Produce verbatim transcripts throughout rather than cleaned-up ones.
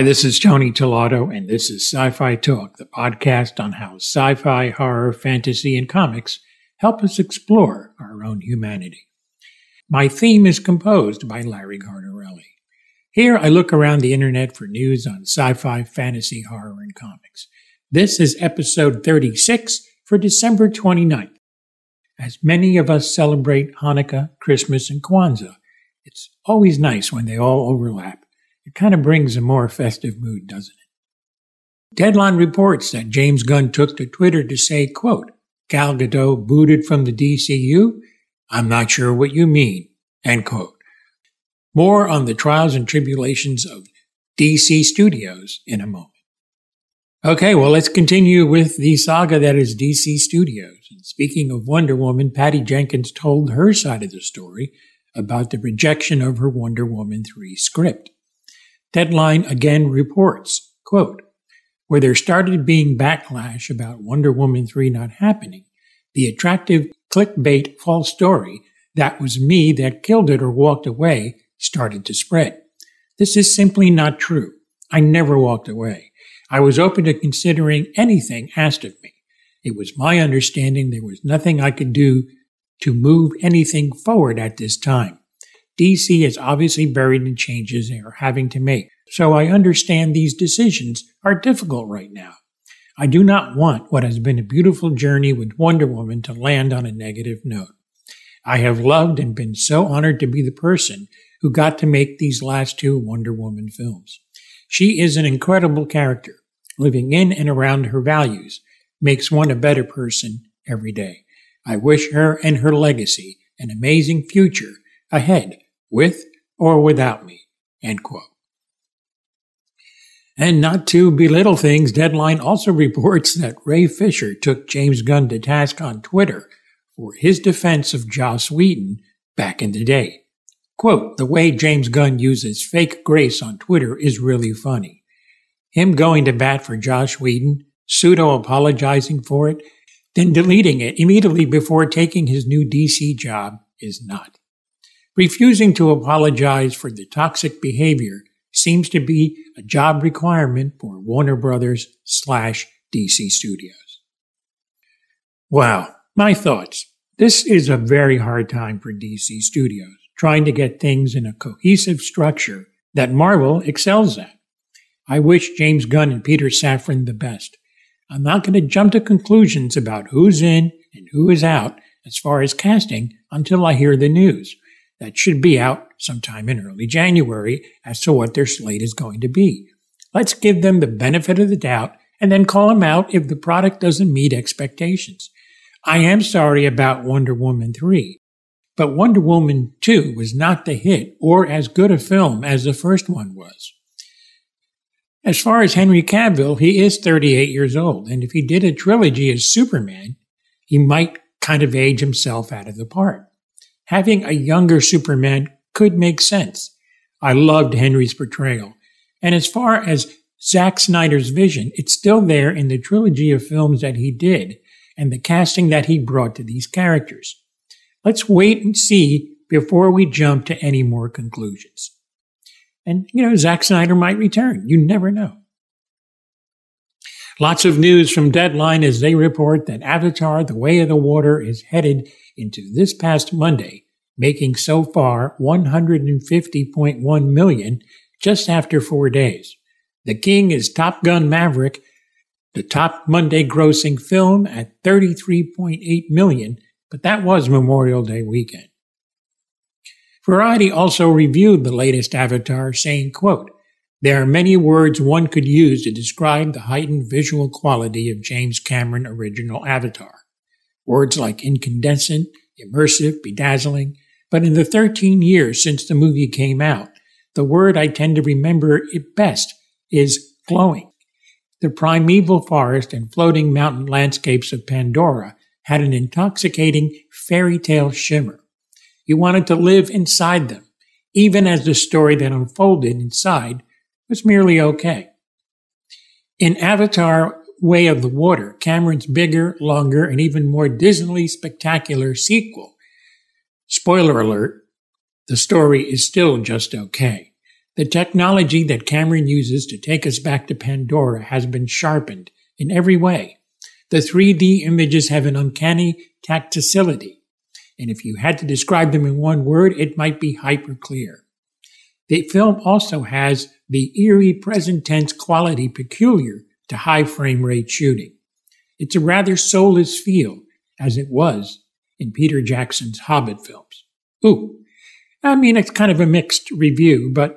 Hi, this is Tony Tolotto, and this is Sci-Fi Talk, the podcast on how sci-fi, horror, fantasy, and comics help us explore our own humanity. My theme is composed by Larry Gardarelli. Here, I look around the internet for news on sci-fi, fantasy, horror, and comics. This is episode thirty-six for December twenty-ninth. As many of us celebrate Hanukkah, Christmas, and Kwanzaa, it's always nice when they all overlap. It kind of brings a more festive mood, doesn't it? Deadline reports that James Gunn took to Twitter to say, quote, "Gal Gadot booted from the D C U? I'm not sure what you mean," end quote. More on the trials and tribulations of D C Studios in a moment. Okay, well, let's continue with the saga that is D C Studios. And speaking of Wonder Woman, Patty Jenkins told her side of the story about the rejection of her Wonder Woman three script. Deadline again reports, quote, "Where there started being backlash about Wonder Woman three not happening, the attractive clickbait false story, 'that was me that killed it or walked away,' started to spread. This is simply not true. I never walked away. I was open to considering anything asked of me. It was my understanding there was nothing I could do to move anything forward at this time. D C is obviously buried in changes they are having to make, so I understand these decisions are difficult right now. I do not want what has been a beautiful journey with Wonder Woman to land on a negative note. I have loved and been so honored to be the person who got to make these last two Wonder Woman films. She is an incredible character. Living in and around her values makes one a better person every day. I wish her and her legacy an amazing future ahead, with or without me," end quote. And not to belittle things, Deadline also reports that Ray Fisher took James Gunn to task on Twitter for his defense of Joss Whedon back in the day. Quote, "The way James Gunn uses fake grace on Twitter is really funny. Him going to bat for Joss Whedon, pseudo-apologizing for it, then deleting it immediately before taking his new D C job is not. Refusing to apologize for the toxic behavior seems to be a job requirement for Warner Brothers slash D C Studios." Wow, my thoughts. This is a very hard time for D C Studios, trying to get things in a cohesive structure that Marvel excels at. I wish James Gunn and Peter Safran the best. I'm not going to jump to conclusions about who's in and who is out as far as casting until I hear the news. That should be out sometime in early January as to what their slate is going to be. Let's give them the benefit of the doubt and then call them out if the product doesn't meet expectations. I am sorry about Wonder Woman three, but Wonder Woman two was not the hit or as good a film as the first one was. As far as Henry Cavill, he is thirty-eight years old, and if he did a trilogy as Superman, he might kind of age himself out of the part. Having a younger Superman could make sense. I loved Henry's portrayal. And as far as Zack Snyder's vision, it's still there in the trilogy of films that he did and the casting that he brought to these characters. Let's wait and see before we jump to any more conclusions. And, you know, Zack Snyder might return. You never know. Lots of news from Deadline as they report that Avatar The Way of the Water is headed into this past Monday, making so far one hundred fifty point one million dollars just after four days. The king is Top Gun Maverick, the top Monday grossing film at thirty-three point eight million dollars, but that was Memorial Day weekend. Variety also reviewed the latest Avatar, saying, quote, "There are many words one could use to describe the heightened visual quality of James Cameron's original Avatar. Words like incandescent, immersive, bedazzling, but in the thirteen years since the movie came out, the word I tend to remember it best is glowing. The primeval forest and floating mountain landscapes of Pandora had an intoxicating fairy tale shimmer. You wanted to live inside them, even as the story that unfolded inside was merely okay. In Avatar Way of the Water, Cameron's bigger, longer, and even more dismally spectacular sequel, spoiler alert, the story is still just okay. The technology that Cameron uses to take us back to Pandora has been sharpened in every way. The three D images have an uncanny tacticity, and if you had to describe them in one word, it might be hyper clear. The film also has the eerie present tense quality peculiar to high frame rate shooting. It's a rather soulless feel, as it was in Peter Jackson's Hobbit films. Ooh, I mean, it's kind of a mixed review, but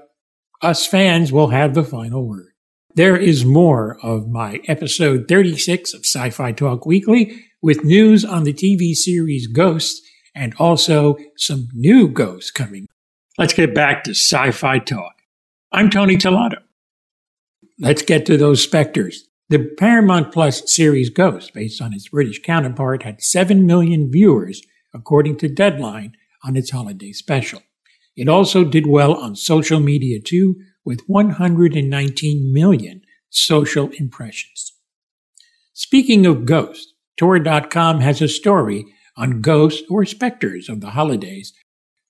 us fans will have the final word. There is more of my episode thirty-six of Sci-Fi Talk Weekly with news on the T V series Ghosts and also some new ghosts coming. Let's get back to Sci-Fi Talk. I'm Tony Tolotto. Let's get to those specters. The Paramount Plus series Ghosts, based on its British counterpart, had seven million viewers, according to Deadline, on its holiday special. It also did well on social media, too, with one hundred nineteen million social impressions. Speaking of ghosts, Tor dot com has a story on ghosts or specters of the holidays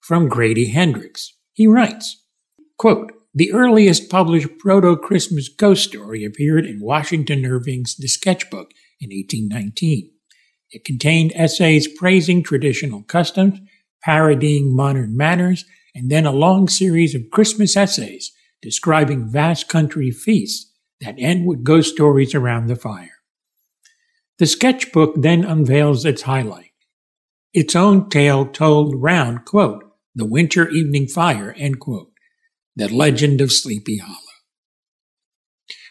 from Grady Hendrix. He writes, quote, "The earliest published proto-Christmas ghost story appeared in Washington Irving's The Sketchbook in eighteen nineteen. It contained essays praising traditional customs, parodying modern manners, and then a long series of Christmas essays describing vast country feasts that end with ghost stories around the fire. The Sketchbook then unveils its highlight, its own tale told round, quote, The Winter Evening Fire, end quote, The Legend of Sleepy Hollow.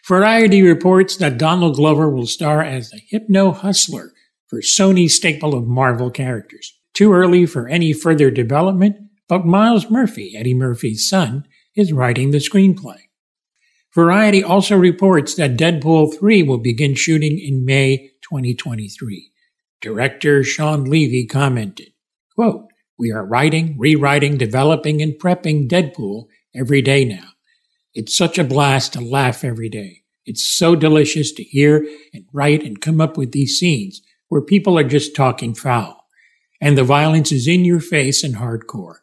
Variety reports that Donald Glover will star as the hypno-hustler for Sony's staple of Marvel characters. Too early for any further development, but Miles Murphy, Eddie Murphy's son, is writing the screenplay. Variety also reports that Deadpool three will begin shooting in May twenty twenty-three. Director Sean Levy commented, quote, "We are writing, rewriting, developing, and prepping Deadpool every day now. It's such a blast to laugh every day. It's so delicious to hear and write and come up with these scenes where people are just talking foul. And the violence is in your face and hardcore.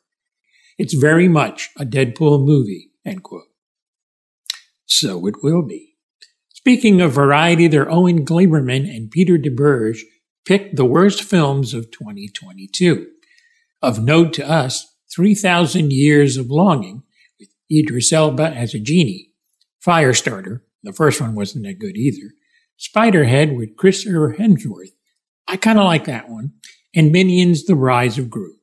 It's very much a Deadpool movie," end quote. So it will be. Speaking of variety, their Owen Gleiberman and Peter Debruge picked the worst films of twenty twenty-two. Of note to us, three thousand Years of Longing, with Idris Elba as a genie, Firestarter, the first one wasn't that good either, Spiderhead with Christopher Hemsworth, I kind of like that one, and Minions, The Rise of Gru.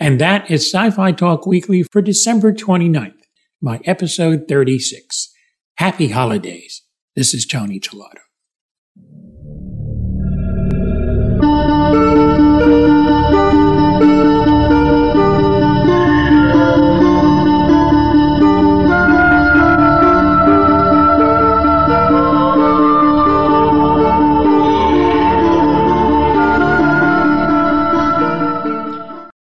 And that is Sci-Fi Talk Weekly for December twenty-ninth, my episode thirty-six. Happy holidays. This is Tony Tolotto.